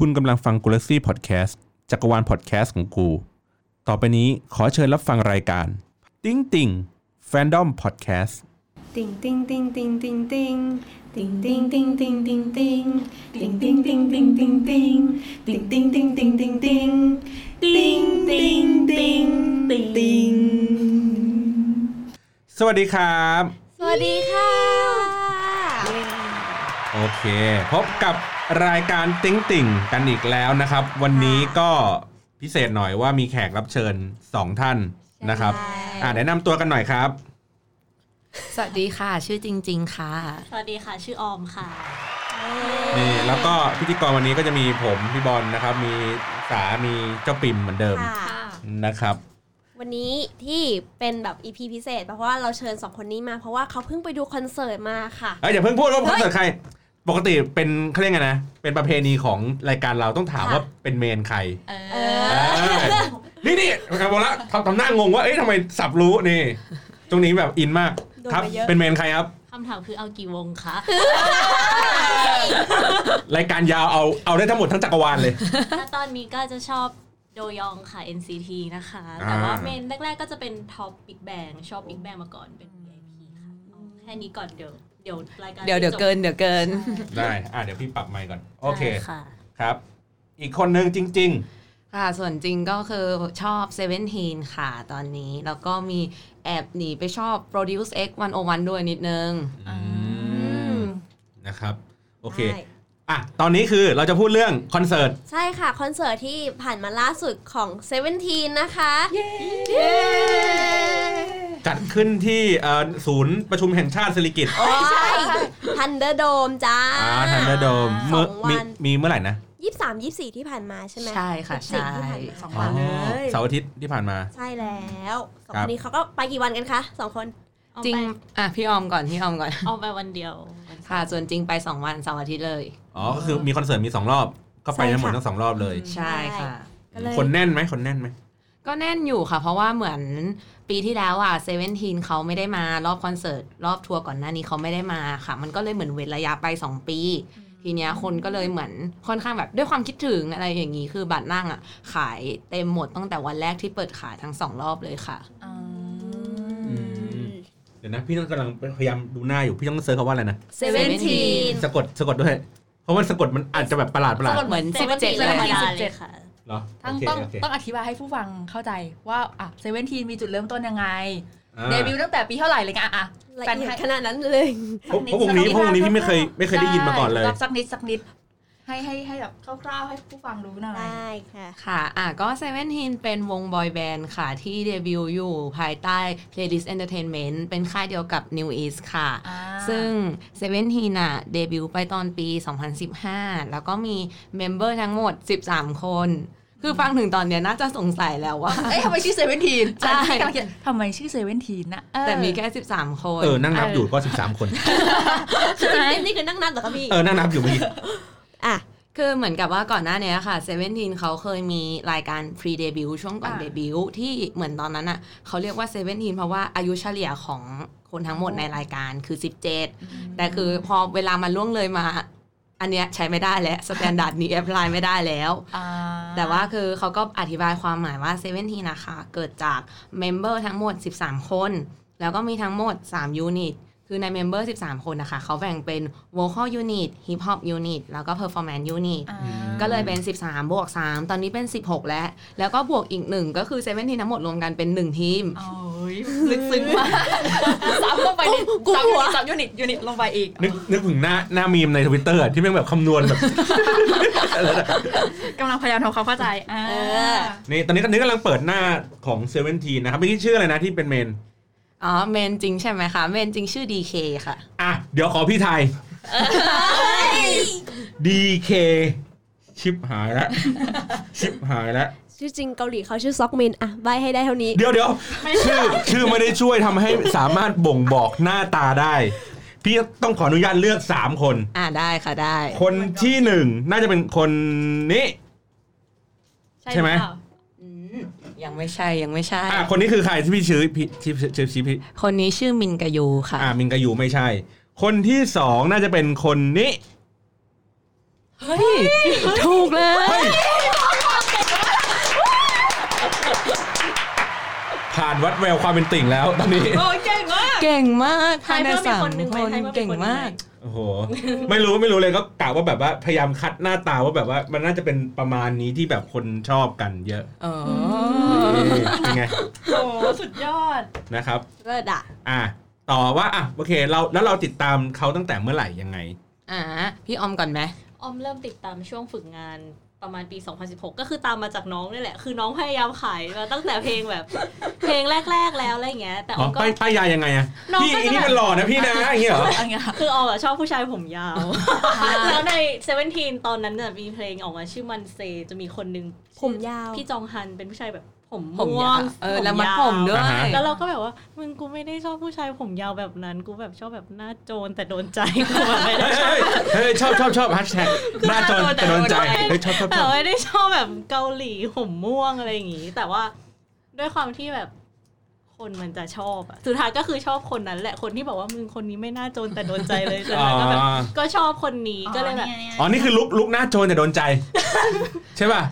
คุณกำลังฟังกูลักซี่พอดแคสต์จักรวาลพอดแคสต์ของกูต่อไปนี้ขอเชิญรับฟังรายการติงติงแฟนดอมพอดแคสต์ติงติงติงติงติงติงติงติงติงติงติงติงติงติงติงติงติงติงติงติงติงติงติงติงติงติงติงติงสวัสดีครับสวัสดีค่ะโอเคพบกับรายการติงติงกันอีกแล้วนะครับวันนี้ก็พิเศษหน่อยว่ามีแขกรับเชิญ2ท่านนะครับแนะนำตัวกันหน่อยครับสวัสดีค่ะชื่อจริงๆค่ะสวัสดีค่ะชื่อออมค่ะนี่แล้วก็พิธีกรวันนี้ก็จะมีผมพี่บอล นะครับมีสามีเจ้าปิ่มเหมือนเดิมนะครับวันนี้ที่เป็นแบบ EP พิเศษเพราะว่าเราเชิญ2คนนี้มาเพราะว่าเขาเพิ่งไปดูคอนเสิร์ตมาค่ะอย่าเพิ่งพูดว่าคอนเสิร์ตใครปกติเป็นเขาเรียกไงนะเป็นประเพณีของรายการเราต้องถามว่าเป็นเมนใครนี่ครับบอกแล้วทำหน้างงว่าเอ๊ะทำไมสับรู้นี่ตรงนี้แบบอินมากครับเป็นเมนใครครับคำถามคือเอากี่วงคะรายการยาวเอาได้ทั้งหมดทั้งจักรวาลเลยถ้าตอนนี้ก็จะชอบโดยองค่ะ NCT นะคะแต่ว่าเมนแรกๆก็จะเป็นท็อป Big Bang ชอบ Big Bang มาก่อนเป็น VIP ค่ะแค่นี้ก่อนเดี๋ยวรายการเดี๋ยวเกินได้เดี๋ยวพี่ปรับไมค์ก่อนโอเคครับอีกคนนึงจริงๆค่ะส่วนจริงก็คือชอบ Seventeen ค่ะตอนนี้แล้วก็มีแอบหนีไปชอบ Produce 101 ด้วยนิดนึงนะครับโอเคตอนนี้คือเราจะพูดเรื่องคอนเสิร์ตใช่ค่ะคอนเสิร์ตที่ผ่านมาล่าสุดของ Seventeen นะคะจัดขึ้นที่ศูนย์ประชุมแห่งชาติศิริกิติ์ใช่ทันเดอร์โดมจ้าทันเดอร์โดมมีเมื่อไหร่นะ23 24ที่ผ่านมาใช่ไหมใช่ค่ะใช่2วันเลยเสาร์อาทิตย์ที่ผ่านมาใช่แล้ว2คนนี้เขาก็ไปกี่วันกันคะ2คนจริงพี่ออมก่อนออมไปวันเดียวค่ะส่วนจริงไป2วันเสาร์อาทิตย์เลยอ๋อก็คือมีคอนเสิร์ตมี2รอบก็ไปทั้งหมดทั้ง2รอบเลยใช่ค่ะคนแน่นไหมก็แน่นอยู่ค่ะเพราะว่าเหมือนปีที่แล้วอ่ะSeventeenเขาไม่ได้มารอบคอนเสิร์ตรอบทัวร์ก่อนหน้านี้เขาไม่ได้มาค่ะมันก็เลยเหมือนเว้นระยะไป2ปีทีเนี้ยคนก็เลยเหมือนค่อนข้างแบบด้วยความคิดถึงอะไรอย่างงี้คือบัตรนั่งอ่ะขายเต็มหมดตั้งแต่วันแรกที่เปิดขายทั้ง2รอบเลยค่ะเดี๋ยวนะพี่ต้องกำลังพยายามดูหน้าอยู่พี่ต้องเซิร์ชคำว่าอะไรนะSeventeenสะกดด้วยเพราะมันสะกดมันอาจจะแบบประหลาดเหมือน17เลยค่ะต้องอธิบายให้ผู้ฟังเข้าใจว่าSeventeenมีจุดเริ่มต้นยังไงเดบิวต์ตั้งแต่ปีเท่าไหร่เลยอ่ะแฟนขนาดนั้นเลยพวกนี้ที่ไม่เคยได้ยินมาก่อนเลยสักนิดให้แบบคร่าวๆให้ผู้ฟังรู้หน่อยได้ค่ะค่ะก็Seventeenเป็นวงบอยแบนด์ค่ะที่เดบิวต์อยู่ภายใต้ Playlist Entertainment เป็นค่ายเดียวกับ NU'EST ค่ะซึ่งSeventeenน่ะเดบิวต์ไปตอนปี2015แล้วก็มีเมมเบอร์ทั้งหมด13คนคือฟังถึงตอนเนี้ยน่าจะสงสัยแล้วว่าเอ๊ะทำไมชื่อSeventeenใช่ทำไมชื่อSeventeenนะแต่มีแค่13คนนั่งนับอยู่ก็13คนใช่มั้ยนี่คือนั่งนับเหรอคะพี่นั่งนับอยู่เมื่อกี้คือเหมือนกับว่าก่อนหน้านี้ค่ะSeventeenเขาเคยมีรายการ pre-debut ช่วงก่อนเดบิวต์ที่เหมือนตอนนั้นอ่ะเขาเรียกว่าSeventeenเพราะว่าอายุเฉลี่ยของคนทั้งหมดในรายการคือ17แต่คือพอเวลามันล่วงเลยมาอันเนี้ยใช้ไม่ได้แล้วสแตนดาร์ดนี้แอพพลายไม่ได้แล้วแต่ว่าคือเขาก็อธิบายความหมายว่าSeventeenนะคะเกิดจากเมมเบอร์ทั้งหมด13คนแล้วก็มีทั้งหมด3ยูนิตคือในเมมเบอร์13คนนะคะเขาแบ่งเป็น Vocal Unit Hip Hop Unit แล้วก็ Performance Unit ก็เลยเป็น13บวก3ตอนนี้เป็น16แล้วก็บวกอีก1ก็คือSeventeenทั้งหมดรวมกันเป็น1ทีมโอ้ยลึกซึ้งมากซ้ำลงไปนี่3ยูนิตลงไปอีกนึกถึงหน้ามีมใน Twitter ที่แม่งแบบคำนวณแบบกำลังพยายามทำความเข้าใจนี่ตอนนี้ก็นึกกำลังเปิดหน้าของSeventeenนะครับไม่คิดชื่ออะไรนะที่เป็นเมนเมนจริงใช่ไหมคะเมนจริงชื่อ DK ค่ะเดี๋ยวขอพี่ไทย DK ชิบหายแล้วชื่อจริงเกาหลีเขาชื่อซอกเมนใบให้ได้เท่านี้เดี๋ยว ชื่อไม่ได้ช่วยทำให้สามารถบ่งบอกหน้าตาได้พี่ต้องขออนุญาตเลือก3คนได้ค่ะได้คนที่1น่าจะเป็นคนนี้ใช่ไหมยังไม่ใช่คนนี้คือใครที่พี่ชื่อพี่คนนี้ชื่อมินกายูค่ะมินกายูไม่ใช่คนที่2น่าจะเป็นคนนี้ เฮ้ยถูกเลยผ่านวัดแววความเป็นติ่งแล้วตอนนี้โอ้เก่งมากเก่งมากภายในสามคนเก่งมากโอ้โหไม่รู้เลยก็กะว่าแบบว่าพยายามคัดหน้าตาว่าแบบว่ามันน่าจะเป็นประมาณนี้ที่แบบคนชอบกันเยอะอ๋อเป็นไงโอ้สุดยอดนะครับเลิศอ่ะต่อว่าอ่ะโอเคเราแล้วเราติดตามเขาตั้งแต่เมื่อไหร่ยังไงพี่ออมก่อนไหมออมเริ่มติดตามช่วงฝึกงานประมาณปี2016ก็คือตามมาจากน้องนี่แหละคือน้องพยายามขายมาตั้งแต่เพลงแบบ เพลงแรกๆแล้วอะไรอย่างเงี้ยแต่ออมก็ป้ายยายังไงอ่ะพี่นี่มันหล่อนะพี่นะอย่างเงี้ยเหรอคือออมชอบผู้ชายผมยาวแล้วใน Seventeen ตอนนั้นน่ะมีเพลงออกมาชื่อมันเซจะมีคนนึงผมยาวพี่จองฮันเป็นผู้ชายแบบผมยาวแล้วมัดผมด้วยแล้วเราก็แบบว่ามึงกูไม่ได้ชอบผู้ชายผมยาวแบบนั้นกูแบบชอบแบบหน้าโจรแต่โดนใจกูแบบไม่ได้ชอบหน้าโจรแต่โดนใจชอบแต่ไม่ได้ชอบแบบเกาหลีผมม่วงอะไรอย่างงี้แต่ว่าด้วยความที่แบบคนมันจะชอบอะสุดท้ายก็คือชอบคนนั้นแหละคนที่บอกว่ามึงคนนี้ไม่น่าโจรแต่โดนใจเลยสุดท้ายก็แบบก็ชอบคนนี้ก็เลยแบบอ๋อนี่คือลุกหน้าโจรแต่โดนใจใช่ป่ะ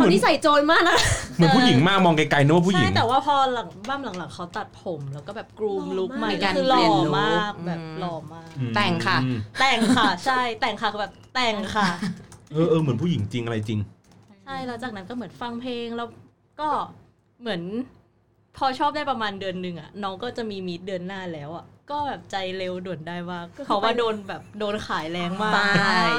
คนที่ใส่โจรมากนะเหมือนผู้หญิงมากมองไกลๆนึกว่าผู้หญิงแต่ว่าพอหลังบ้านหลังๆเขาตัดผมแล้วก็แบบกรูมลุคใหม่คือหล่อมากแบบหล่อมากแต่งค่ะใช่แต่งค่ะแบบแต่งค่ะเออเหมือนผู้หญิงจริงอะไรจริงใช่แล้วจากนั้นก็เหมือนฟังเพลงแล้วก็เหมือนพอชอบได้ประมาณเดือนนึงอ่ะน้องก็จะมีมีดเดือนหน้าแล้วอ่ะก็แบบใจเร็วด่วนได้ว่าเพราะว่าโดนแบบโดนขายแรงมาก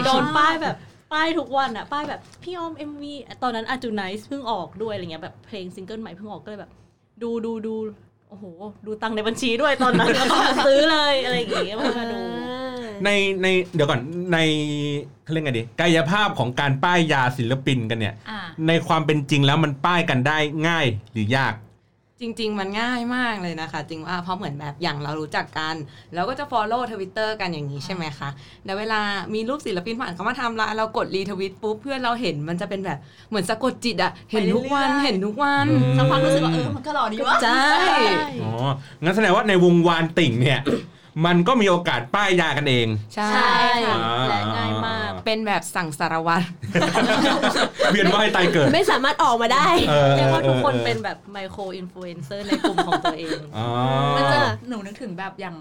โดนป้ายแบบป้ายทุกวันอะป้ายแบบพี่ออม MV ตอนนั้นอาจูไนซ์เพิ่งออกด้วยอะไรเงี้ยแบบเพลงซิงเกิลใหม่เพิ่งออกก็เลยแบบดูโอ้โหดูตังในบัญชีด้วยตอนนั้นก็ซื้อเลยอะไรอย่างเงี้ยมาดูในเดี๋ยวก่อนในเขาเรียกไงดีกายภาพของการป้ายยาศิลปินกันเนี่ยในความเป็นจริงแล้วมันป้ายกันได้ง่ายหรือยากจริงๆมันง่ายมากเลยนะคะจริงว่าเพราะเหมือนแบบอย่างเรารู้จักกันแล้วก็จะ follow Twitter กันอย่างนี้ใช่ไหมคะแล้วเวลามีรูปศิลปินผ่านเขามาทำเรากดรีทวิตปุ๊บเพื่อนเราเห็นมันจะเป็นแบบเหมือนสะกดจิตอะเห็นทุกวันสักพักรู้สึกว่ามันก็หล่อดีวะใช่อ๋องั้นแสดงว่าในวงวานติ่งเนี่ยมันก็มีโอกาสป้ายยากันเองใช่และง่ายมากเป็นแบบสั่งสารวัตรเวียนว่ายตายเกิดไม่สามารถออกมาได้เรียกว่าทุกคนเป็นแบบไมโครอินฟลูเอนเซอร์ในกลุ่มของตัวเองมันจะหนูนึกถึงแบบอย่าง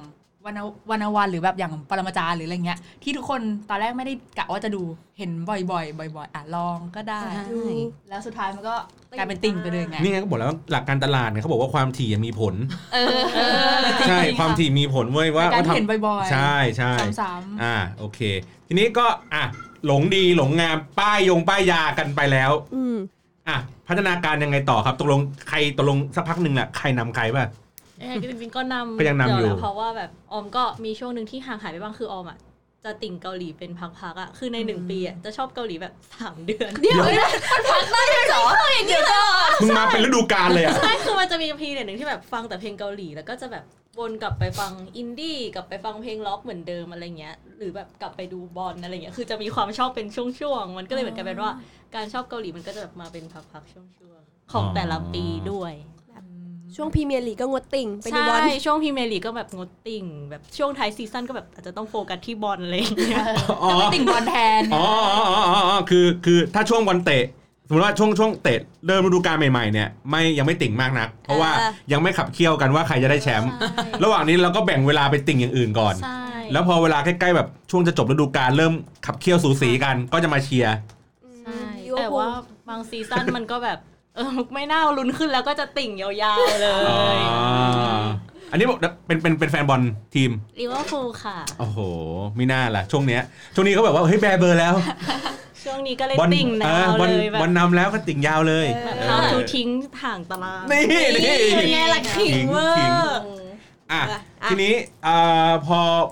วันหรือแบบอย่างปรมาจารย์หรืออะไรเงี้ยที่ทุกคนตอนแรกไม่ได้กะว่าจะดูเห็นบ่อยๆอ่ะลองก็ได้แล้วสุดท้ายมันก็กลายเป็นติ่งไปเลยไงนี่ไงก็บอกแล้วหลักการตลาดเนี่ยเขาบอกว่าความถี่มีผลใช่ความถี่มีผลเว้ยว่าการเห็นบ่อยๆใช่ๆโอเคทีนี้ก็หลงดีหลงงามป้ายยากันไปแล้วพัฒนาการยังไงต่อครับตกลงใครตกลงสักพักนึงน่ะใครนำใครป่ะจริงๆก็นำอยู่เพราะว่าแบบออมก็มีช่วงนึงที่ห่างหายไปบ้างคือออมอ่ะจะติ่งเกาหลีเป็นพักๆอ่ะคือใน1ปีอ่ะจะชอบเกาหลีแบบ3เดือนเดี๋ยวมันพักได้เหรอเดี๋ยวมึงมาเป็นฤดูกาลเลยอ่ะใช่คือมันจะมีพีเรียดนึงที่แบบฟังแต่เพลงเกาหลีแล้วก็จะแบบวนกลับไปฟังอินดี้กลับไปฟังเพลงล็อกเหมือนเดิมอะไรเงี้ยหรือแบบกลับไปดูบอลอะไรเงี้ยคือจะมีความชอบเป็นช่วงๆมันก็เลยเหมือนกันเป็นว่าการชอบเกาหลีมันก็จะแบบมาเป็นพักๆช่วงๆของแต่ละปีด้วยช่วงพรีเมียร์ลีกก็งดติ่งไปดูบอลช่วงพรีเมียร์ลีกก็แบบงดติ่งแบบช่วงท้ายซีซั่นก็แบบอาจจะต้องโฟกัสที่บอลอะไรอย่างเงี้ยก็ไปติ่งบอลแทนคือถ้าช่วงบอลเตะสมมติว่าช่วงเตะเริ่มฤดูกาลใหม่ๆเนี่ยไม่ยังไม่ติ่งมากนักเพราะว่ายังไม่ขับเคี่ยวกันว่าใครจะได้แชมป์ระหว่างนี้เราก็แบ่งเวลาไปติ่งอย่างอื่นก่อนแล้วพอเวลาใกล้ๆแบบช่วงจะจบฤดูกาลเริ่มขับเคี่ยวสูสีกันก็จะมาเชียร์แต่ว่าบางซีซั่นมันก็แบบไม่น่าลุ้นขึ้นแล้วก็จะติ่งยาวๆเลยอันนี้เป็นแฟนบอลทีมลิเวอร์พูลค่ะโอ้โหไม่น่าล่ะช่วงนี้เขาแบบว่าเฮ้ยแบเบอร์แล้วช่วงนี้ก็เลยติ่งยาวเลยแบบบอลนำแล้วก็ติ่งยาวเลยเขาถูทิ้งห่างตารางนี่ไงล่ะขิงเวอร์ทีนี้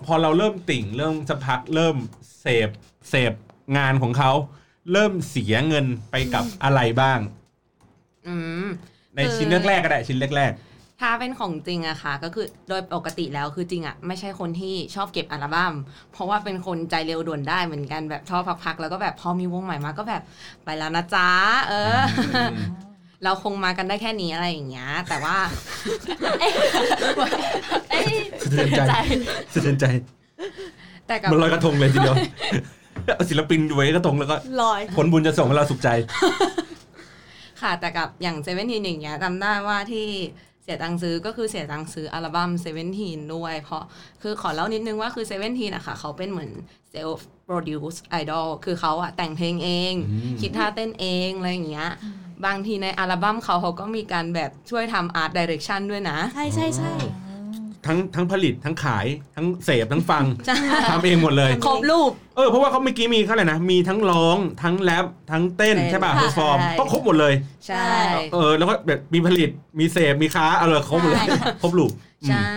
พอเราเริ่มติ่งเริ่มสักพักเริ่มเสพงานของเขาเริ่มเสียเงินไปกับอะไรบ้างในชิ้นแรกๆก็ได้ชิ้นแรกๆถ้าเป็นของจริงอะค่ะก็คือโดยปกติแล้วคือจริงอะไม่ใช่คนที่ชอบเก็บอัลบั้มเพราะว่าเป็นคนใจเร็วด่วนได้เหมือนกันแบบชอบพักๆแล้วก็แบบพอมีวงใหม่มาก็แบบไปแล้วนะจ๊ะเราคงมากันได้แค่นี้อะไรอย่างเงี้ยแต่ว่าสะเทือนใจแต่กับมันลอยกระทงเลยทีเดียว เอาศิลปินไว้ก็ตรงแล้วก็ลอยผลบุญจะส่งให้เราสุขใจค่ะแต่กับอย่าง Seventeen อย่างเงี้ยจำได้ว่าที่เสียตังค์ซื้อก็คือเสียตังค์ซื้ออัลบั้ม Seventeen ด้วยเพราะคือขอเล่านิดนึงว่าคือ Seventeen อ่ะค่ะเขาเป็นเหมือน self produce idol คือเขาอ่ะแต่งเพลงเองคิดท่าเต้นเองอะไรอย่างเงี้ยบางทีในอัลบั้มเขาก็มีการแบบช่วยทำ art direction ด้วยนะใช่ๆๆทั้งผลิตทั้งขายทั้งเสพทั้งฟังทำเองหมดเลยครบรูปเพราะว่าเขาเมื่อกี้มีเขาอะไรนะมีทั้งร้องทั้งแรปทั้งเต้นใช่ป่ะเพอร์ฟอร์มก็ครบหมดเลยใช่แล้วก็แบบมีผลิตมีเสพมีค้าอะไรครบหมดเลยครบรูปใช่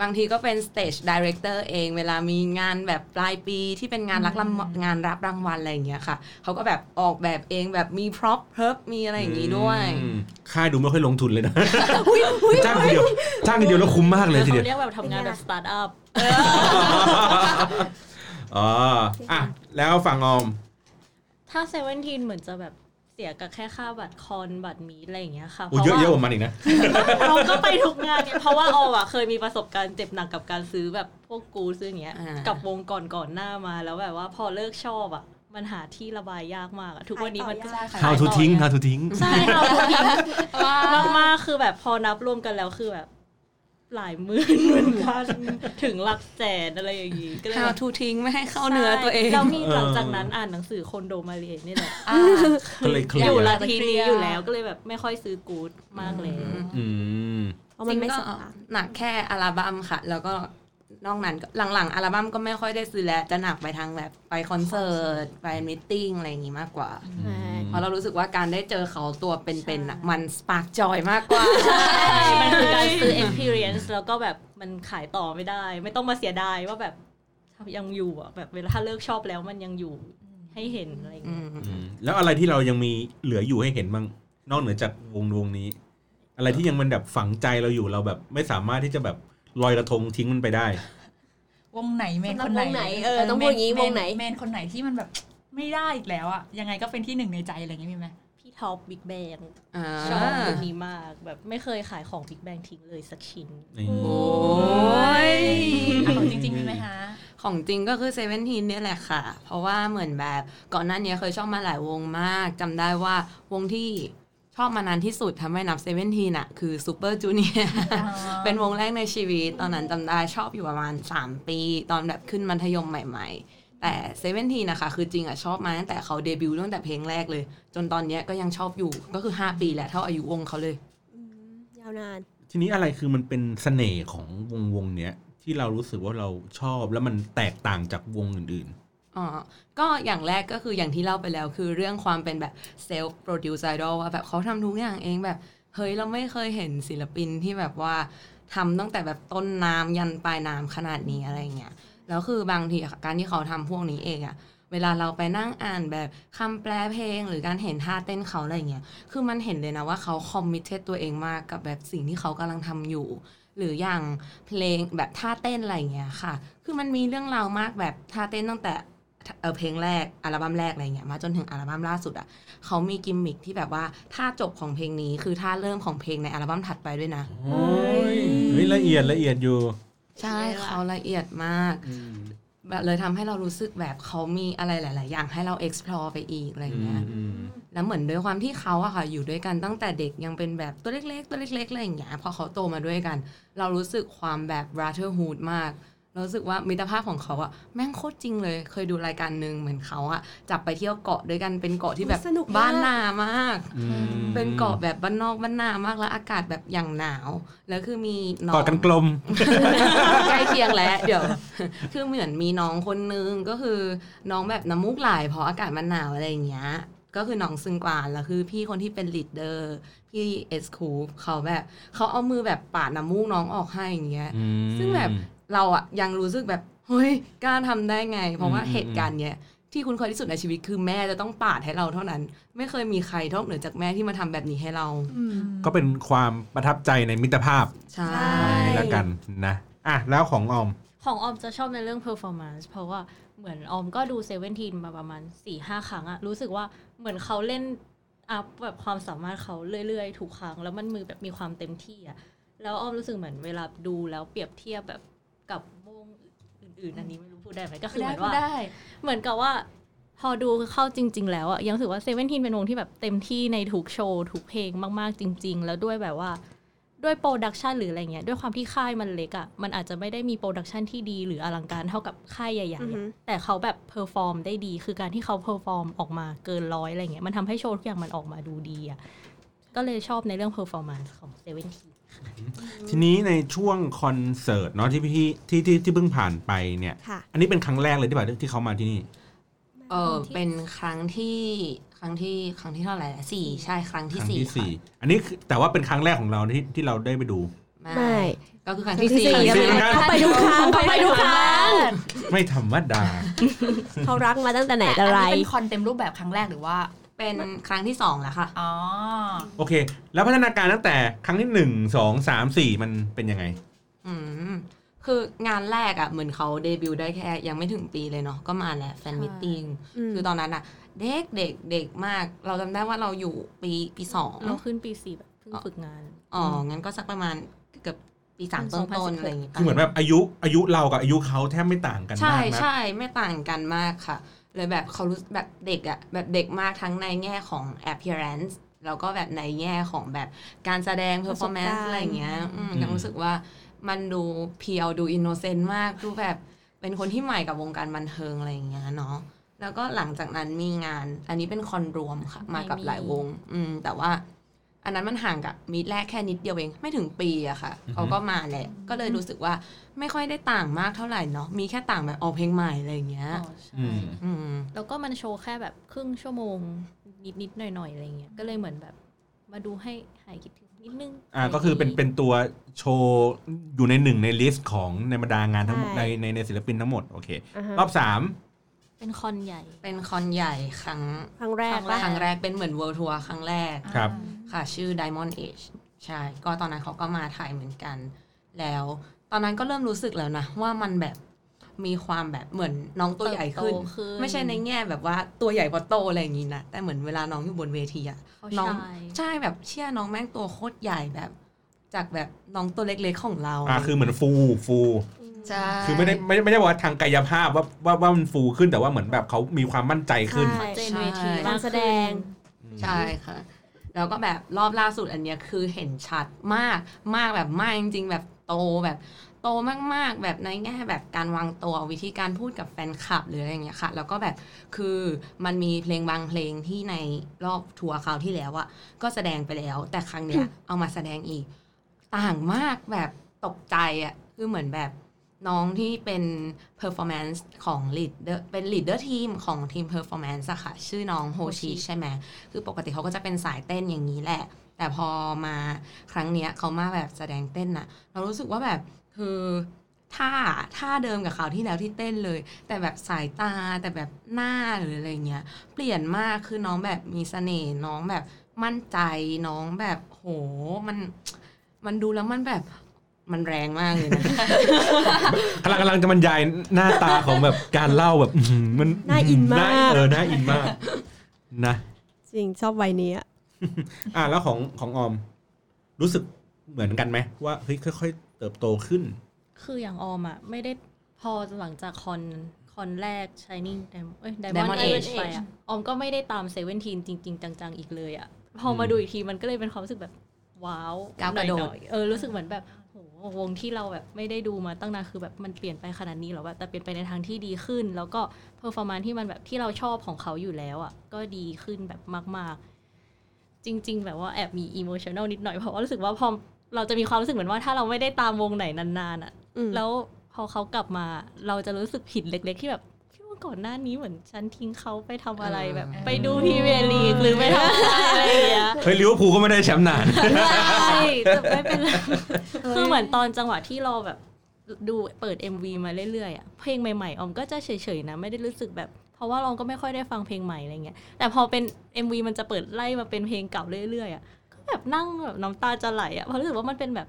บางทีก็เป็น stage director เองเวลามีงานแบบปลายปีที่เป็นงานรับรางวัลอะไรอย่างเงี้ยค่ะเขาก็แบบออกแบบเองแบบมี prop เพิร์ฟมีอะไรอย่างงี้ด้วยค่ายดูไม่ค่อยลงทุนเลยนะจ้างเดียวแล้วคุ้มมากเลยทีเดียวเขาเรียกแบบทำงานแบบ start up อ่ะแล้วฝั่งออมถ้า Seventeen เหมือนจะแบบเสียกับแค่ค่าบัตรคอนบัตรมีอะไรอย่างเงี้ยค่ะเพราะเยอะๆประมาณอีกนะเราก็ไปทุกงานเพราะว่าอออ่ะเคยมีประสบการณ์เจ็บหนักกับการซื้อแบบพวกกูซื้ออย่างเงี้ยกับวงก่อนหน้ามาแล้วแบบว่าพอเลิกชอบอ่ะมันหาที่ระบายยากมากอ่ะทุกวันนี้มันก็How toทิ้งใช่How toทิ้งมากๆคือแบบพอนับรวมกันแล้วคือแบบหลายหมื่นเหมือนกันถึงหลักแสนอะไรอย่างงี้ก็เลย How to ทิ้งไม่ให้เข้าเนื้อตัวเองแล้วมีหลังจากนั้นอ่านหนังสือคอนโดมาเรียนนี่แหละอยู่ละทีนี้อยู่แล้วก็เลยแบบไม่ค่อยซื้อกู๊ดมากเลยจริงก็หนักแค่อัลบั้มค่ะแล้วก็นอกนั้นหลังๆอัลบั้มก็ไม่ค่อยได้ซื้อแล้วจะหนักไปทางแบบไปคอนเสิร์ตไปมีตติ้งอะไรอย่างงี้มากกว่าเพราะเรารู้สึกว่าการได้เจอเขาตัวเป็นๆน่ะมันสปาร์คจอยมากกว่าใช่มันคือการซื้อ experience แล้วก็แบบมันขายต่อไม่ได้ไม่ต้องมาเสียดายว่าแบบยังอยู่อ่ะแบบเวลาถ้าเลิกชอบแล้วมันยังอยู่ให้เห็นอะไรอย่างเงี้ยแล้วอะไรที่เรายังมีเหลืออยู่ให้เห็นบ้างนอกเหนือจากวงนี้อะไรที่ยังมันแบบฝังใจเราอยู่เราแบบไม่สามารถที่จะแบบลอยกระทงทิ้งมันไปได้วงไหนเมนคนไหนต้องวงนี้วงไหนเมนคนไหนที่มันแบบไม่ได้อีกแล้วอ่ะยังไงก็เป็นที่หนึ่งในใจอะไรอย่างงี้มีไหมพี่ท็อป Big Bang ชอบวงนี้มากแบบไม่เคยขายของ Big Bang ทิ้งเลยสักชิ้นโอ้ยของจริงๆมีไหมคะของจริงก็คือ Seventeen เนี่ยแหละค่ะเพราะว่าเหมือนแบบก่อนหน้านี้เคยชอบมาหลายวงมากจำได้ว่าวงที่ชอบมานานที่สุดทำให้นับ Seventeen น่ะคือ Super Junior เป็นวงแรกในชีวิตตอนนั้นจำได้ชอบอยู่ประมาณ3ปีตอนแบบขึ้นมัธยมใหม่ๆแต่ Seventeen นะคะคือจริงอ่ะชอบมาตั้งแต่เขาเดบิวต์ตั้งแต่เพลงแรกเลยจนตอนนี้ก็ยังชอบอยู่ก็คือ5ปีแหละเท่าอายุวงเขาเลยยาวนานทีนี้อะไรคือมันเป็นเสน่ห์ของวงเนี้ยที่เรารู้สึกว่าเราชอบแล้วมันแตกต่างจากวงอื่นๆก็อย่างแรกก็คืออย่างที่เล่าไปแล้วคือเรื่องความเป็นแบบเซลฟ์โปรดิวซ์ไอดอลว่าแบบเขาทำทุกอย่างเองแบบเฮ้ยเราไม่เคยเห็นศิลปินที่แบบว่าทำตั้งแต่แบบต้นน้ำยันปลายน้ำขนาดนี้อะไรเงี้ยแล้วคือบางทีการที่เขาทำพวกนี้เองอะเวลาเราไปนั่งอ่านแบบคำแปลเพลงหรือการเห็นท่าเต้นเขาอะไรเงี้ยคือมันเห็นเลยนะว่าเขาคอมมิตเทดตัวเองมากกับแบบสิ่งที่เขากำลังทำอยู่หรืออย่างเพลงแบบท่าเต้นอะไรเงี้ยค่ะคือมันมีเรื่องราวมากแบบท่าเต้นตั้งแต่เพลงแรกอัลบั้มแรกอะไรเงี้ยมาจนถึงอัลบั้มล่าสุดอ่ะเขามีกิมมิคที่แบบว่าท่าจบของเพลงนี้คือท่าเริ่มของเพลงในอัลบั้มถัดไปด้วยนะโอ้ยละเอียดอยู่ใช่เขาละเอียดมากแบบเลยทำให้เรารู้สึกแบบเขามีอะไรหลายๆอย่างให้เรา explore ไปอีกอะไรเงี้ยแล้วเหมือนด้วยความที่เขาอะค่ะอยู่ด้วยกันตั้งแต่เด็กยังเป็นแบบตัวเล็กอะไรอย่างเงี้ยพอเขาโตมาด้วยกันเรารู้สึกความแบบ brotherhood มากรู้สึกว่ามิตรภาพของเขาอะแม่งโคตรจริงเลยเคยดูรายการนึงเหมือนเขาอะจับไปเที่ยวเกาะด้วยกันเป็นเกาะที่แบบบ้านนามากเป็นเกาะแบบบ้านนอกบ้านนามากแล้วอากาศแบบอย่างหนาวแล้วคือมีน้องกอดกันกลมใกล้เคียงแล้วเดี๋ยวคือเหมือนมีน้องคนนึงก็คือน้องแบบน้ำมูกไหลเพราะอากาศมันหนาวอะไรอย่างเงี้ยก็คือน้องซึงกวานแล้วคือพี่คนที่เป็นลีดเดอร์พี่ S-Coups เขาเอามือแบบปาดน้ำมูกน้องออกให้อย่างเงี้ยซึ่งแบบเราอะยังรู้สึกแบบเฮ้ยกล้าทำได้ไงเพราะว่าเหตุการณ์เนี้ยที่คุ้นเคยที่สุดในชีวิตคือแม่จะต้องปาดให้เราเท่านั้นไม่เคยมีใครนอกเหนือจากแม่ที่มาทำแบบนี้ให้เราก็เป็นความประทับใจในมิตรภาพใช่ละกันนะอ่ะแล้วของออมจะชอบในเรื่อง performance เพราะว่าเหมือนออมก็ดู Seventeen มาประมาณ 4-5 ครั้งอะรู้สึกว่าเหมือนเขาเล่นอัพแบบความสามารถเขาเรื่อยๆทุกครั้งแล้วมันมือแบบมีความเต็มที่อะแล้วออมรู้สึกเหมือนเวลาดูแล้วเปรียบเทียบแบบกับวงอื่นๆอันนี้ไม่รู้พูดได้ไหมก็คือเหมือนกับว่า พอดูเข้าจริงๆแล้วอ่ะยังรู้สึกว่า Seventeen เป็นวงที่แบบเต็มที่ในทุกโชว์ทุกเพลงมากๆจริงๆแล้วด้วยแบบว่าด้วยโปรดักชันหรืออะไรเงี้ยด้วยความที่ค่ายมันเล็กอ่ะมันอาจจะไม่ได้มีโปรดักชันที่ดีหรืออลังการเท่ากับค่ายใหญ่ๆแต่เขาแบบเพอร์ฟอร์มได้ดีคือการที่เขาเพอร์ฟอร์มออกมาเกิน100อะไรเงี้ยมันทำให้โชว์ทุกอย่างมันออกมาดูดีอ่ะก็เลยชอบในเรื่องเพอร์ฟอร์แมนซ์ของ Seventeen ค่ะทีนี้ในช่วงคอนเสิร์ตเนาะที่พี่ที่เพิ่งผ่านไปเนี่ยอันนี้เป็นครั้งแรกเลยที่เขามาที่นี่เป็นครั้งที่เท่าไหร่ละ4ใช่ครั้งที่4อันนี้แต่ว่าเป็นครั้งแรกของเราที่เราได้ไปดูไม่ก็คือครั้งที่4เข้าไปดูครั้งไม่ธรรมดาเขารักมาตั้งแต่ไหนแต่ไรอันนี้เป็นคอนเต็มรูปแบบครั้งแรกหรือว่าเป็นครั้งที่2แล้วค่ะอ๋อโอเคแล้วพัฒนาการตั้งแต่ครั้งที่1 2 3 4มันเป็นยังไงคืองานแรกอ่ะเหมือนเขาเดบิวต์ได้แค่ยังไม่ถึงปีเลยเนาะก็มาแล้วแฟนมิทติ้งคือตอนนั้นอ่ะเด็กมากเราจำได้ว่าเราอยู่ปี2เราขึ้นปี4แบบเพิ่งฝึกงานอ๋องั้นก็สักประมาณเกือบปี3ต้นๆอะไรอย่างงี้คือเหมือนแบบอายุเรากับอายุเขาแทบไม่ต่างกันมากนะใช่ๆไม่ต่างกันมากค่ะเลยแบบเขารู้แบบเด็กอ่ะแบบเด็กมากทั้งในแง่ของ appearance แล้วก็แบบในแง่ของแบบการแสดง performance อะไรอย่างเงี้ยยังรู้สึกว่ามันดูเพียวดูอินโนเซนต์มากดูแบบเป็นคนที่ใหม่กับวงการบันเทิงอะไรอย่างเงี้ยเนาะแล้วก็หลังจากนั้นมีงานอันนี้เป็นคอนรวมค่ะมากับหลายวงแต่ว่าอันนั้นมันห่างกับมีดแรกแค่นิดเดียวเองไม่ถึงปีอะค่ะเขาก็มาแหละก็เลยรู้สึกว่าไม่ค่อยได้ต่างมากเท่าไหร่เนาะมีแค่ต่างแบบออกเพลงใหม่อะไรอย่างเงี้ยแล้วก็มันโชว์แค่แบบครึ่งชั่วโมงนิดๆหน่อยๆอะไรเงี้ยก็เลยเหมือนแบบมาดูให้หายคิดถึงนิดนึงก็คือเป็นตัวโชว์อยู่ใน1ในลิสต์ของในบรรดางานทั้งหมดในศิลปินทั้งหมดโอเครอบ3เป็นคอนใหญ่ครั้งแรกเป็นเหมือน World Tour ครั้งแรกครับค่ะชื่อ Diamond Age ใช่ก็ตอนนั้นเขาก็มาถ่ายเหมือนกันแล้วตอนนั้นก็เริ่มรู้สึกแล้วนะว่ามันแบบมีความแบบเหมือนน้องตัวใหญ่ขึ้นไม่ใช่ในแง่แบบว่าตัวใหญ่กว่าโตอะไรอย่างงี้นะแต่เหมือนเวลาน้องอยู่บนเวทีอะน้องใช่แบบเชี่ยน้องแม่งตัวโคตรใหญ่แบบจากแบบน้องตัวเล็กๆของเราคือเหมือนฟูใช่คือไม่ได้ว่าทางกายภาพว่ามันฟูขึ้นแต่ว่าเหมือนแบบเขามีความมั่นใจขึ้นในเวทีการแสดงใช่ค่ะแล้วก็แบบรอบล่าสุดอันเนี้ยคือเห็นชัดมากมากแบบมากจริงๆแบบโตมากๆแบบในแง่แบบการวางตัววิธีการพูดกับแฟนคลับหรืออะไรอย่างเงี้ยค่ะแล้วก็แบบคือมันมีเพลงบางเพลงที่ในรอบทัวร์คราวที่แล้วอ่ะก็แสดงไปแล้วแต่ครั้งเนี้ยเอามาแสดงอีกต่างมากแบบตกใจอ่ะคือเหมือนแบบน้องที่เป็นเพอร์ฟอร์แมนซ์ของลีดเดอร์เป็นลีดเดอร์ทีมของทีมเพอร์ฟอร์แมนซ์อะค่ะชื่อน้องโฮชิใช่ไหมคือปกติเขาก็จะเป็นสายเต้นอย่างนี้แหละแต่พอมาครั้งเนี้ยเขามาแบบแสดงเต้นน่ะเรารู้สึกว่าแบบคือท่าเดิมกับคราวที่แล้วที่เต้นเลยแต่แบบสายตาแต่แบบหน้าหรืออะไรเงี้ยเปลี่ยนมากคือน้องแบบมีเสน่ห์น้องแบบมั่นใจน้องแบบโหมันดูแล้วมันแบบมันแรงมากเลยนะกำลังจะบรรยายหน้าตาของแบบการเล่าแบบมันน่าอินมากน่าอินมากนะจริงชอบวัยนี้แล้วของออมรู้สึกเหมือนกันไหมว่าเฮ้ยค่อยๆเติบโตขึ้นคืออย่างออมอ่ะไม่ได้พอหลังจากคอนแรก Shining Diamond Age ไปอ่ะออมก็ไม่ได้ตาม Seventeen จริงๆจังๆอีกเลยอ่ะพอมาดูอีกทีมันก็เลยเป็นความรู้สึกแบบว้าวหน่อยๆรู้สึกเหมือนแบบโหวงที่เราแบบไม่ได้ดูมาตั้งนานคือแบบมันเปลี่ยนไปขนาดนี้หรอวะแต่เปลี่ยนไปในทางที่ดีขึ้นแล้วก็เพอร์ฟอร์แมนซ์ที่มันแบบที่เราชอบของเขาอยู่แล้วอ่ะก็ดีขึ้นแบบมากๆจริงๆแบบว่าแอบมีอีโมชันแนลนิดหน่อยเพราะว่ารู้สึกว่าพอเราจะมีความรู้สึกเหมือนว่าถ้าเราไม่ได้ตามวงไหนนานๆอ่ะแล้วพอเขากลับมาเราจะรู้สึกผิดเล็กๆที่แบบพี่ว่าก่อนหน้านี้เหมือนฉันทิ้งเขาไปทำอะไรแบบไปดูพรีเมียร์ลีกหรือไปทำอะไรอย่างเงี้ยเฮ้ยลิเวอร์พูลก็ไม่ได้แชมป์นานใช่แต่ไม่เป็นไรคือเหมือนตอนจังหวะที่เราแบบดูเปิด MV มาเรื่อยๆอ่ะเพลงใหม่ๆออมก็จะเฉยๆนะไม่ได้รู้สึกแบบเพราะว่าเราก็ไม่ค่อยได้ฟังเพลงใหม่อะไรเงี้ยแต่พอเป็น MV มันจะเปิดไล่มาเป็นเพลงเก่าเรื่อยๆอ่ะก็แบบนั่งแบบน้ำตาจะไหลอ่ะเพราะรู้สึกว่ามันเป็นแบบ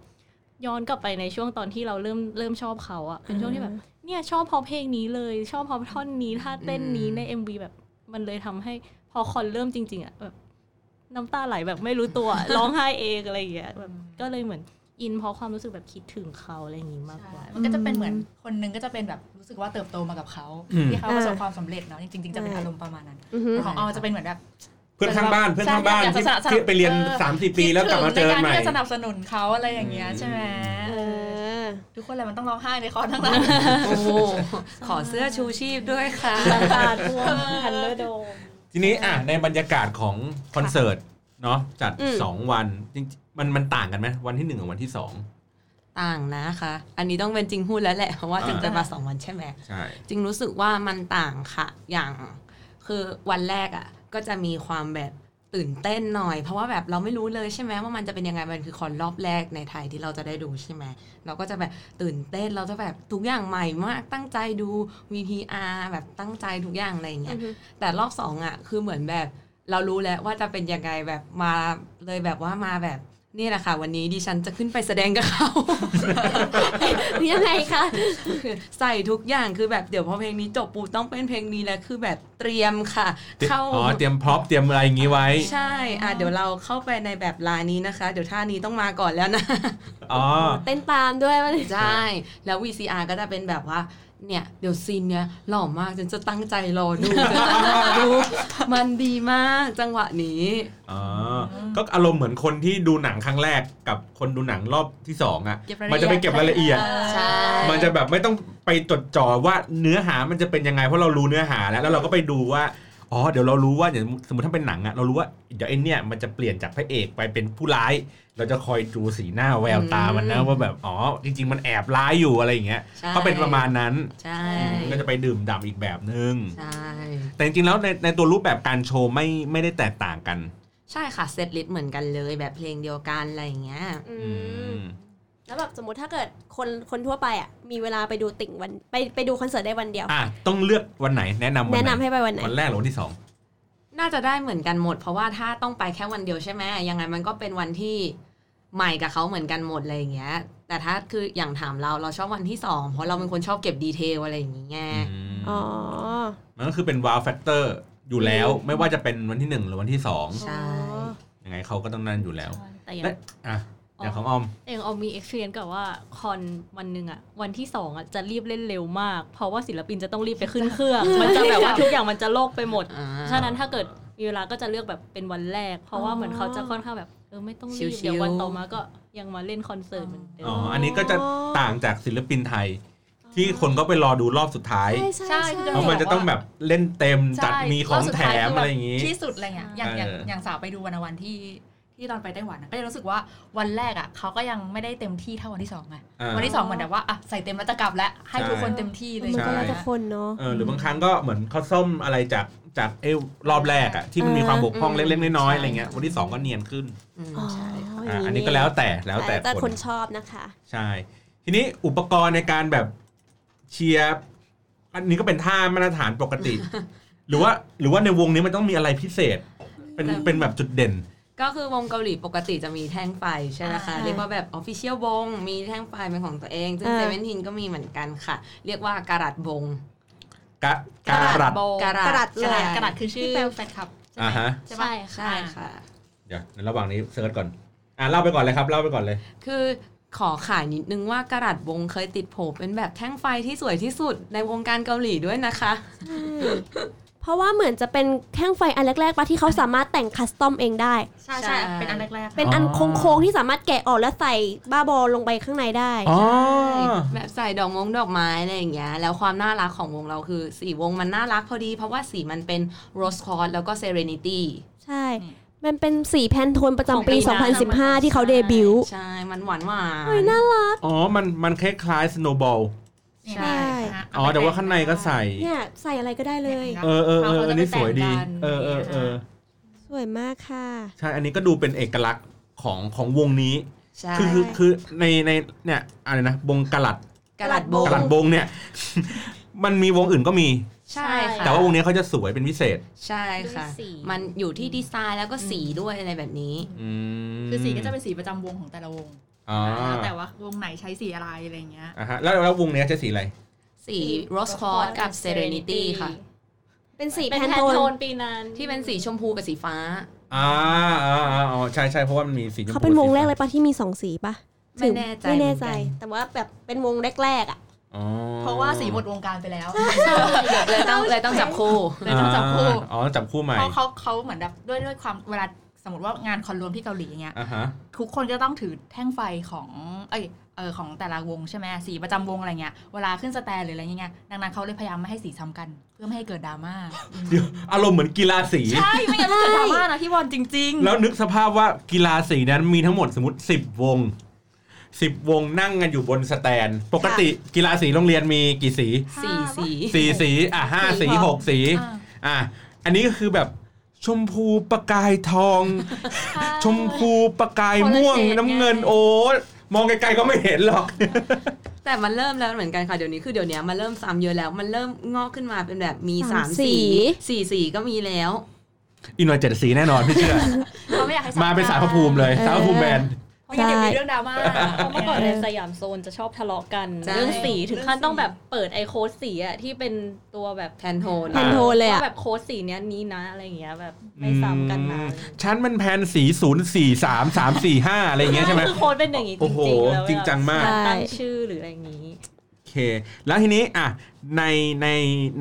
ย้อนกลับไปในช่วงตอนที่เราเริ่มชอบเขาอ่ะเป็นช่วงที่แบบเนี่ยชอบพอเพลงนี้เลยชอบพอท่อนนี้ท่าเต้นนี้ใน MV แบบมันเลยทำให้พอคอนเริ่มจริงๆอ่ะแบบน้ำตาไหลแบบไม่รู้ตัวร้องไห้เองอะไรอย่างเงี้ยแบบก็เลยเหมือน อินเพราะความรู้สึกแบบคิดถึงเขาอะไรอย่างงี้มากกว่ามันก็จะเป็นเหมือนคนนึงก็จะเป็นแบบรู้สึกว่าเติบโตมากับเขาที่เขาประสบความสำเร็จเนาะจริงๆจะเป็นอารมณ์ประมาณนั้นของออจะเป็นเหมือนแบบเพื่อนข้างบ้านที่ไปเรียน30ปีแล้วกลับมาเจอใหม่สนับสนุนเขาอะไรอย่างเงี้ยใช่ไหมทุกคนอะไรมันต้องร้องไห้ในคอทั้งนั้นโอ้ขอเสื้อชูชีพด้วยค่ะตาท่วมทันเลอโดมทีนี้อ่ะในบรรยากาศของคอนเสิร์ตเนาะจัด2วันจริงมันต่างกันไหมวันที่1กับวันที่2ต่างนะคะอันนี้ต้องเป็นจริงพูดแล้วแหละเพราะว่าจริงจะมา2วันใช่ไหมใช่จริงรู้สึกว่ามันต่างค่ะอย่างคือวันแรกอ่ะก็จะมีความแบบตื่นเต้นหน่อยเพราะว่าแบบเราไม่รู้เลยใช่ไหมว่ามันจะเป็นยังไงมันคือคอนรอบแรกในไทยที่เราจะได้ดูใช่ไหมเราก็จะแบบตื่นเต้นเราจะแบบทุกอย่างใหม่มากตั้งใจดู VTR แบบตั้งใจทุกอย่างอะไรอย่างเงี้ยแต่รอบ2อ่ะคือเหมือนแบบเรารู้แล้วว่าจะเป็นยังไงแบบมาเลยแบบว่ามาแบบนี่แหละค่ะวันนี้ดิฉันจะขึ้นไปแสดงกับเขายังไงคะใส่ทุกอย่างคือแบบเดี๋ยวพอเพลงนี้จบปูต้องเป็นเพลงนี้แล้วคือแบบเตรียมค่ะเข้าอ๋อเตรียมพร็อพเตรียมอะไรอย่างงี้ไว้ใช่อ่ะเดี๋ยวเราเข้าไปในแบบลายนี้นะคะเดี๋ยวท่านี้ต้องมาก่อนแล้วนะอ๋อเต้นตามด้วยว่าใช่แล้ว VCR ก็จะเป็นแบบว่าเนี่ยเดี๋ยวซีนเนี้ยหล่อมากฉันจะตั้งใจรอดูมันดีมากจังหวะนี้อ๋อก็อารมณ์เหมือนคนที่ดูหนังครั้งแรกกับคนดูหนังรอบที่2อ่ะมันจะไปเก็บรายละเอียดใช่มันจะแบบไม่ต้องไปจดจ่อว่าเนื้อหามันจะเป็นยังไงเพราะเรารู้เนื้อหาแล้วเราก็ไปดูว่าอ๋อเดี๋ยวเรารู้ว่าอย่างสมมุติถ้าเป็นหนังอ่ะเรารู้ว่าเดี๋ยวไอ้เนี่ยมันจะเปลี่ยนจากพระเอกไปเป็นผู้ร้ายเราจะคอยดูสีหน้าแววตามันนะว่าแบบอ๋อจริงๆมันแอบร้ายอยู่อะไรอย่างเงี้ยก็เป็นประมาณนั้นก็จะไปดื่มด่ำอีกแบบนึงใช่แต่จริงๆแล้วในตัวรูปแบบการโชว์ไม่ได้แตกต่างกันใช่ค่ะเซตลิสต์เหมือนกันเลยแบบเพลงเดียวกันอะไรอย่างเงี้ยแล้วแบบสมมติถ้าเกิดคนทั่วไปอ่ะมีเวลาไปดูติ่งวันไปดูคอนเสิร์ตได้วันเดียวต้องเลือกวันไหนแนะนำให้ไปวันไหนวันแรกหรือวันที่2น่าจะได้เหมือนกันหมดเพราะว่าถ้าต้องไปแค่วันเดียวใช่ไหมยังไงมันก็เป็นวันที่ใหม่กับเขาเหมือนกันหมดอะไรอย่างเงี้ยแต่ถ้าคืออย่างถามเราชอบวันที่2เพราะเราเป็นคนชอบเก็บดีเทลอะไรอย่างเงี้ยอ๋อมันก็คือเป็นวาวแฟกเตอร์อยู่แล้วไม่ว่าจะเป็นวันที่1หรือวันที่2ใช่ยังไงเขาก็ต้องนั่นอยู่แล้วและอย่างของออมมี experience กับว่าคอนวันนึงอ่ะวันที่2อ่ะจะรีบเล่นเร็วมากเพราะว่าศิลปินจะต้องรีบไปขึ้นเครื่องมันจะแบบว่าทุกอย่างมันจะโลกไปหมดฉะนั้นถ้าเกิดมีเวลาก็จะเลือกแบบเป็นวันแรกเพราะว่าเหมือนเขาจะค่อนข้างแบบไม่ต้องรีบเดี๋ยววันต่อมาก็ยังมาเล่นคอนเสิร์ตเหมือนเดิมอ๋ออันนี้ก็จะต่างจากศิลปินไทยที่คนก็ไปรอดูรอบสุดท้ายใช่เพราะมันจะต้องแบบเล่นเต็มจัดมีของแถมอะไรอย่างงี้ที่สุดอะไรเงี้ยอย่างสาวไปดูวันที่ตอนไปไต้หวันก็จะรู้สึกว่าวันแรกอ่ะเขาก็ยังไม่ได้เต็มที่เท่าวันที่2ไงวันที่2เหมือนแบบว่าอ่ะใส่เต็มแล้วจะกลับแล้วให้ทุกคนเต็มที่เลยมันก็แล้วแต่คนเนาะหรือบางครั้งก็เหมือนเขาซ่อมอะไรจากรอบแรกอ่ะที่มันมีความบกพร่องเล็กๆน้อยๆอะไรเงี้ยวันที่2ก็เนียนขึ้นใช่อันนี้ก็แล้วแต่คนชอบนะคะใช่ทีนี้อุปกรณ์ในการแบบเชียร์อันนี้ก็เป็นท่ามาตรฐานปกติหรือว่าในวงนี้มันต้องมีอะไรพิเศษเป็นแบบจุดเด่นก็คือวงเกาหลีปกติจะมีแท่งไฟใช่ไหมคะเรียกว่าแบบ Official วงมีแท่งไฟเป็นของตัวเองซึ่ง Seventeen ก็มีเหมือนกันค่ะเรียกว่าการัดวงการัดคือชื่อแฟนคลับใช่ไหมใช่ค่ะเดี๋ยวในระหว่างนี้เซิร์ชก่อนเล่าไปก่อนเลยครับเล่าไปก่อนเลยคือขอขายนิดนึงว่าการัดวงเคยติดโผเป็นแบบแท่งไฟที่สวยที่สุดในวงการเกาหลีด้วยนะคะเพราะว่าเหมือนจะเป็นแท่งไฟอันแรกๆป่ะที่เขาสามารถแต่งคัสตอมเองได้ใช่ๆเป็นอันแรกๆเป็นอันโค้งๆที่สามารถแกะออกแล้วใส่บ้าบอลงไปข้างในได้แบบใส่ดอกไม้อะไรอย่างเงี้ยแล้วความน่ารักของวงเราคือสีวงมันน่ารักพอดีเพราะว่าสีมันเป็นโรสคอร์สแล้วก็เซเรนิตี้ใช่มันเป็นสีแพนโทนประจำปี2015ที่เขาเดบิวต์ใช่มันหวานหวานโอ้ยน่ารักอ๋อมันคล้ายๆสโนว์บอลใช่อ๋อแต่ว่าข้างในก็ใส่เนี่ยใส่อะไรก็ได้เลยเอออันนี้สวยดีเออสวยมากค่ะใช่อันนี้ก็ดูเป็นเอกลักษณ์ของวงนี้คือในเนี่ยอะไรนะวงกะหลัดวงเนี่ยมันมีวงอื่นก็มีใช่ค่ะแต่ว่าวงนี้เขาจะสวยเป็นพิเศษใช่ค่ะมันอยู่ที่ดีไซน์แล้วก็สีด้วยอะไรแบบนี้คือสีก็จะเป็นสีประจำวงของแต่ละวงแต่ว่าวงไหนใช้สีอะไรอะไรเงี้ยแล้ววงเนี้ยใช้สีอะไรสี Rose Quartz กับ Serenity ค่ะเป็นสีแพนโทนปีนั้นที่เป็นสีชมพูกับสีฟ้าอ๋อใช่ๆเพราะว่ามันมีสีชมพูเขาเป็นวงแรกเลยป่ะที่มี2สีป่ะ ไม่แน่ใจแต่ว่าแบบเป็นวงแรกๆอ่ะเพราะว่าสีหมดวงการไปแล้วเลยต้องจับคู่อ๋อจับคู่ใหม่เพราะเขาเหมือนแบบด้วยความเวลาสมมติว่างานคอนรวมที่เกาหลีอย่างเงี้ยทุกคนจะต้องถือแท่งไฟของแต่ละวงใช่ไหมสีประจำวงอะไรเงี้ยเวลาขึ้นสแตนหรืออะไรเงี้ยดังนั้นเขาเลยพยายามไม่ให้สีซ้ำกันเพื่อไม่ให้เกิดดราม่าอารมณ์เหมือนกีฬาสีใช่ไม่งั้นมันเกิดดราม่านะพี่บอลจริงๆแล้วนึกสภาพว่ากีฬาสีนั้นมีทั้งหมดสมมติ10 วงนั่งกันอยู่บนสแตนปกติกีฬาสีโรงเรียนมีกี่สี4 สีอ่ะ5 สี 6 สีอ่ะอันนี้ก็คือแบบชมพูประกายทองชมพูประกายม่วงน้ำเงินโอ๊ตมองไกลๆก็ไม่เห็นหรอกแต่มันเริ่มแล้วเหมือนกันค่ะเดี๋ยวนี้คือเดี๋ยวนี้มันเริ่มซ้ำเยอะแล้วมันเริ่มงอกขึ้นมาเป็นแบบมี3 สี 4 สีก็มีแล้วอีกหน่อย7 สีแน่นอนพี่เชื่อมาเป็นสารพระภูมิเลยสารพระภูมิแบนไม่ได้มีเรื่องดราม่าเมื่อก่อนในสยามโซนจะชอบทะเลาะกันเรื่องสีถึงขั้นต้องแบบเปิดไอโค้ดสีอ่ะที่เป็นตัวแบบแพนโทนเลยอ่ะแบบโค้ดสีเนี้ยนี้นะอะไรอย่างเงี้ยแบบไม่ซ้ำกันมาชั้นมันแพนสี0 4 3 3 4 5อะไรอย่างเงี้ยใช่ไหมคือโค้ดเป็นอย่างงี้จริงๆแล้วจริงจังมากตั้งชื่อหรืออะไรอย่างงี้โอเคแล้วทีนี้อ่ะ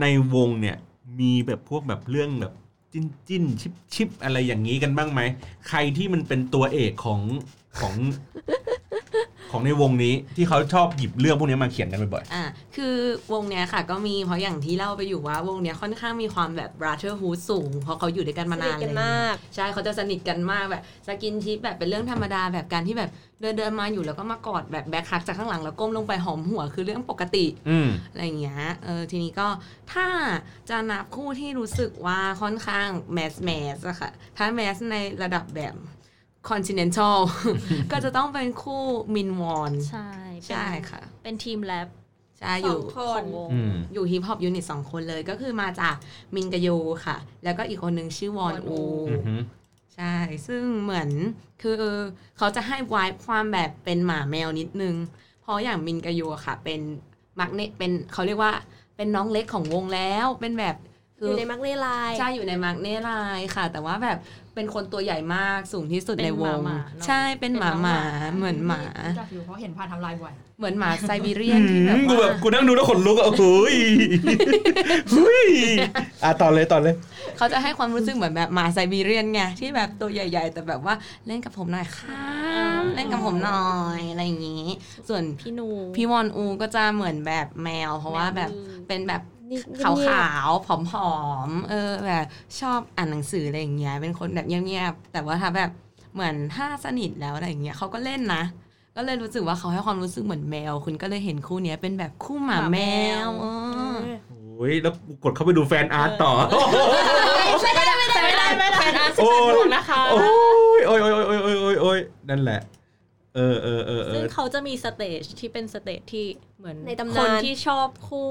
ในวงเนี่ยมีแบบพวกแบบเรื่องแบบจิ้นชิปอะไรอย่างงี้กันบ้างไหมใครที่มันเป็นตัวเอกของในวงนี้ที่เขาชอบหยิบเรื่องพวกนี้มาเขียนกันบ่อยๆคือวงเนี้ยค่ะก็มีเพราะอย่างที่เล่าไปอยู่ว่าวงเนี้ยค่อนข้างมีความแบบ brotherhood สูงเพราะเขาอยู่ด้วยกันมานานเลยใช่เขาจะสนิทกันมากแบบสกินชิปแบบเป็นเรื่องธรรมดาแบบการที่แบบเดินมาอยู่แล้วก็มากอดแบบแบกฮักจากข้างหลังแล้วก้มลงไปหอมหัวคือเรื่องปกติอะไรอย่างเงี้ยทีนี้ก็ถ้าจะนับคู่ที่รู้สึกว่าค่อนข้างแมสอะค่ะถ้าแมสในระดับแบบcontinental ก็จะต้องเป็นคู่มินวอนใช่ค่ะเป็นทีมแรปใช่อยู่2 คนอยู่ฮิปฮอปยูนิต2 คนเลยก็คือมาจากมินกะโยค่ะแล้วก็อีกคนนึงชื่อวอนอูใช่ซึ่งเหมือนคือเขาจะให้ไวบ์ความแบบเป็นหมาแมวนิดนึงเพราะอย่างมินกะโยค่ะเป็นมักเนะเป็นเขาเรียกว่าเป็นน้องเล็กของวงแล้วเป็นแบบอยู่ในมักเน่ไลน์ใช่อยู่ในมักเน่ไลน์ค่ะแต่ว่าแบบเป็นคนตัวใหญ่มากสูงที่สุดในวงใช่เป็นหมาเหมือนหมาจับอยู่เพราะเห็นพาทำลายบ่อยเหมือนหมาไซบีเรียนที่แบบกูนั่งดูแล้วขนลุกอ่ะโอ้ยต่อเลยเขาจะให้ความรู้สึกเหมือนแบบหมาไซบีเรียนไงที่แบบตัวใหญ่ๆแต่แบบว่าเล่นกับผมหน่อยค่ะเล่นกับผมหน่อยอะไรอย่างงี้ส่วนพี่วอนอูก็จะเหมือนแบบแมวเพราะว่าแบบเป็นแบบขาวๆผอมๆแบบชอบอ่านหนังสืออะไรอย่างเงี้ยเป็นคนแบบเงียบๆแต่ว่าถ้าแบบเหมือนถ้าสนิทแล้วอะไรอย่างเงี้ยเขาก็เล่นนะก็เลยรู้สึกว่าเขาให้ความรู้สึกเหมือนแมวคุณก็เลยเห็นคู่เนี้ยเป็นแบบคู่หมาแมวโอ้ยแล้วกดเข้าไปดูแฟนอาร์ตต่อไม่ได้แฟนอาร์ตสุดๆนะคะโอ้ยนั่นแหละซึ่งเขาจะมีสเตจที่เป็นสเตจที่เหมือนคนที่ชอบคู่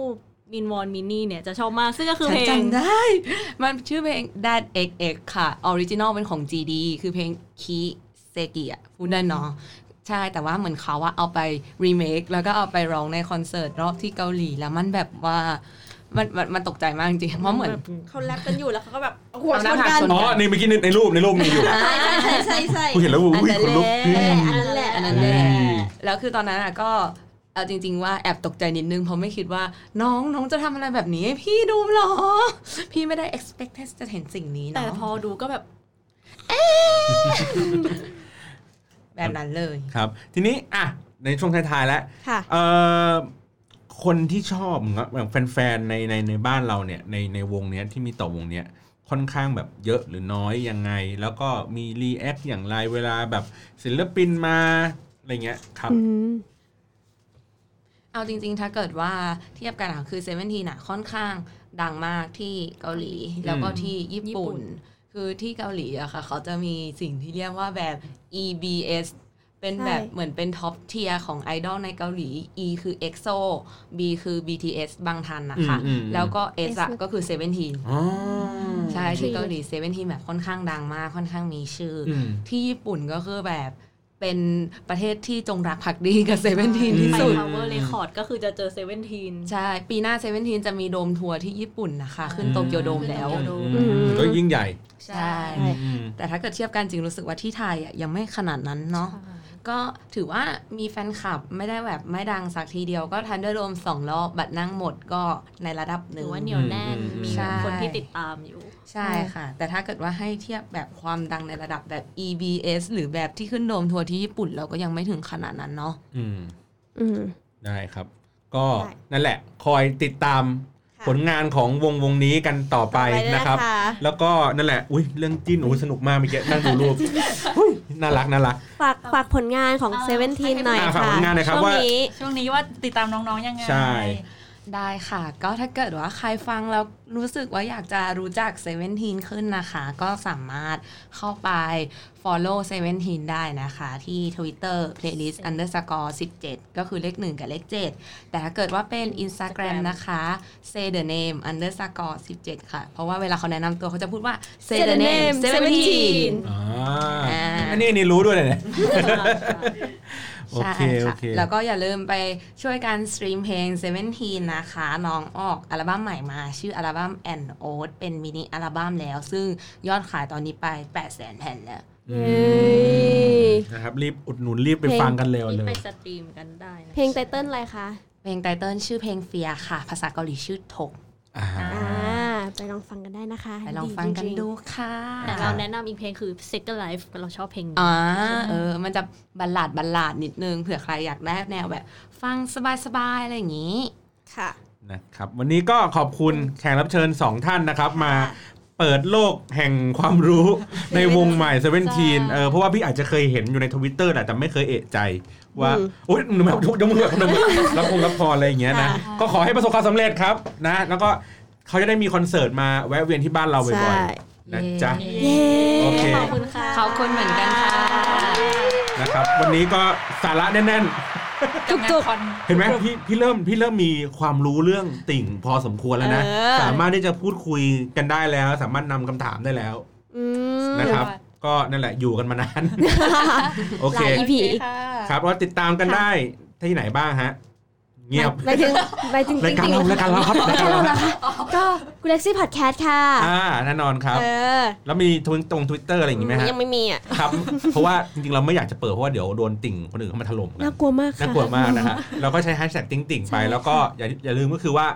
มินวอนมินนี่เนี่ยจะชอบมากซึ่งก็คือเพลงจำได้มันชื่อเพลง That XX ค่ะออริจินอลเป็นของ GD คือเพลงคิเซกิอ่ะพูดได้เนาะใช่แต่ว่าเหมือนเขาว่าเอาไปรีเมคแล้วก็เอาไปร้องในคอนเสิร์ตรอบที่เกาหลีแล้วมันแบบว่ามันตกใจมากจริงเพราะเหมือนเขาแรปกันอยู่แล้วเขาก็แบบหัวชนกันอ๋อนี่เมื่อกี้ในรูปมีอยู่ใช่กูเห็นแล้วอุ้ยคนลุกอันนั้นแหละแล้วคือตอนนั้นอ่ะก็เอาจริงๆว่าแอบตกใจนิดนึงเพราะไม่คิดว่าน้องจะทำอะไรแบบนี้พี่ดูหรอพี่ไม่ได้ expect จะเห็นสิ่งนี้เนาะแต่พอดูก็แบบแบบนั้นเลยครับทีนี้อ่ะในช่วงท้ายๆแล้วคนที่ชอบแบบแฟนๆในบ้านเราเนี่ยในวงเนี้ยที่มีต่อวงเนี้ยค่อนข้างแบบเยอะหรือน้อยยังไงแล้วก็มีรีแอคอย่างไรเวลาแบบศิลปินมาอะไรเงี้ยครับเอาจริงๆถ้าเกิดว่าเทียบกันคือ Seventeen น่ะค่อนข้างดังมากที่เกาหลีแล้วก็ที่ญี่ปุ่นคือที่เกาหลีอะค่ะเขาจะมีสิ่งที่เรียกว่าแบบ EBS เป็นแบบเหมือนเป็นท็อปเทียร์ของไอดอลในเกาหลี E คือ EXO B คือ BTS บางทันนะคะแล้วก็ S ก็คือ Seventeen ใช่ที่เกาหลี Seventeen แบบค่อนข้างดังมากค่อนข้างมีชื่อที่ญี่ปุ่นก็คือแบบเป็นประเทศที่จงรักภักดีกับ Seventeen ที่สุด Power Record ก็คือจะเจอ Seventeen ใช่ปีหน้า Seventeen จะมีโดมทัวร์ที่ญี่ปุ่นนะคะขึ้นโตเกียวโดมแล้วก็ยิ่งใหญ่ใช่แต่ถ้าเกิดเทียบกันจริงรู้สึกว่าที่ไทยอ่ะยังไม่ขนาดนั้นเนาะ ก็ถือว่ามีแฟนคลับไม่ได้แบบไม่ดังสักทีเดียวก็ทันด้วยรวม2รอบบัตรนั่งหมดก็ในระดับหนึ่งว่าเหนียวแน่นมีคนที่ติดตามอยู่ใช่ค่ะแต่ถ้าเกิดว่าให้เทียบแบบความดังในระดับแบบ EBS หรือแบบที่ขึ้นโดมทัวร์ที่ญี่ปุ่นเราก็ยังไม่ถึงขนาดนั้นเนาะได้ครับก็นั่นแหละคอยติดตามผลงานของวงนี้กันต่อไปนะครับแล้วก็นั่นแหละอุ้ยเรื่องจิ้นโอ้สนุกมากเมื่อกี้นั่งดูรูปน่ารักฝากผลงานของ Seventeen หน่อยค่ะช่วงนี้ว่าติดตามน้องๆยังไงใช่ได้ค่ะก็ถ้าเกิดว่าใครฟังแล้วรู้สึกว่าอยากจะรู้จัก Seventeen ขึ้นนะคะก็สามารถเข้าไป follow Seventeen ได้นะคะที่ Twitter Playlist Underscore 17ก็คือเลข1กับเลข7แต่ถ้าเกิดว่าเป็น Instagram นะคะ Say the name Underscore 17ค่ะเพราะว่าเวลาเขาแนะนำตัวเขาจะพูดว่า Say the name Seventeen อันนี้รู้ด้วยเนี่ย โอเคแล้วก็อย่าลืมไปช่วยกันสตรีมเพลง Seventeen นะคะน้องออกอัลบั้มใหม่มาชื่ออัลบั้ม NU'EST เป็นมินิอัลบั้มแล้วซึ่งยอดขายตอนนี้ไป 800,000 แผ่นแล้วนะครับรีบอุดหนุนรีบไปฟังกันเร็วเลยไปสตรีมกันได้เพลงไตเติ้ลอะไรคะเพลงไตเติ้ลชื่อเพลงเฟียค่ะภาษาเกาหลีชื่อทกไปลองฟังกันได้นะคะไปลองฟังกันดูค่ะแต่เราแนะนำอีกเพลงคือ Second Life เราชอบเพลงนี้มันจะบัลลาดนิดนึงเผื่อใครอยากได้แนวแบบฟังสบายๆอะไรอย่างนี้ค่ะนะครับวันนี้ก็ขอบคุณแขกรับเชิญ2ท่านนะครับมาเปิดโลกแห่งความรู้ในวงใหม่ Seventeen เพราะว่าพี่อาจจะเคยเห็นอยู่ใน Twitter แหละแต่ไม่เคยเอะใจว่าอุ๊ยหนูแบบยกมือแบบรับพรอะไรอย่างเงี้ยนะก็ขอให้ประสบความสำเร็จครับนะแล้วก็เขาจะได้มีคอนเสิร์ตมาแวะเวียนที่บ้านเราบ่อยๆนะจ๊ะโอเคขอบคุณค่ะขอบคุณเหมือนกันค่ะนะครับวันนี้ก็สาระแน่นๆจุกๆเห็นไหมพี่เริ่มมีความรู้เรื่องติ่งพอสมควรแล้วนะสามารถที่จะพูดคุยกันได้แล้วสามารถนำคำถามได้แล้วนะครับก็นั่นแหละอยู่กันมานานโอเคครับว่าติดตามกันได้ที่ไหนบ้างฮะเงียบไปจริงรายการเราครับก็กูเล็กซี่พอดแคสต์ค่ะแน่นอนครับแล้วมีตรง Twitter อะไรอย่างงี้มั้ยฮะยังไม่มีอ่ะครับเพราะว่าจริงๆเราไม่อยากจะเปิดเพราะว่าเดี๋ยวโดนติ่งคนอื่นเข้ามาถล่มกันน่ากลัวมากนะฮะเราก็ใช้#ติ่งๆไปแล้วก็อย่าลืมก็คือว่า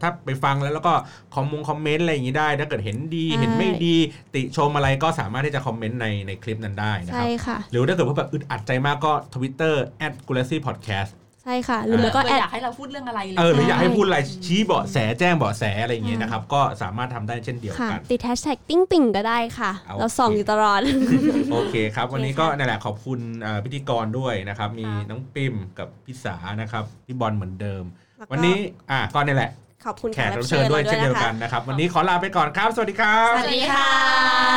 ถ้าไปฟังแล้วก็คอมเมนต์อะไรอย่างงี้ได้ถ้าเกิดเห็นดีเห็นไม่ดีติชมอะไรก็สามารถที่จะคอมเมนต์ในคลิปนั้นได้นะครับหรือถ้าเกิดว่าแบบอึดอัดใจมากก็ Twitter @galaxypodcastใช่ค่ะหรือก็อยากให้เราพูดเรื่องอะไรเลยหรืออยากให้พูดอะไรชี้เบาะแสแจ้งเบาะแสอะไรอย่างเงี้ยนะครับก็สามารถทำได้เช่นเดียวกันติดแฮชแท็กติ้งติ่งก็ได้ค่ะเราส่องอยู่ตลอดโอเคครับวันนี้ก็นั่นแหละขอบคุณพิธีกรด้วยนะครับมีน้องปิ่มกับพี่สานะครับพี่บอลเหมือนเดิมวันนี้ก็นี่แหละขอบคุณแขกรับเชิญด้วยเช่นเดียวกันนะครับวันนี้ขอลาไปก่อนครับสวัสดีครับสวัสดีค่ะ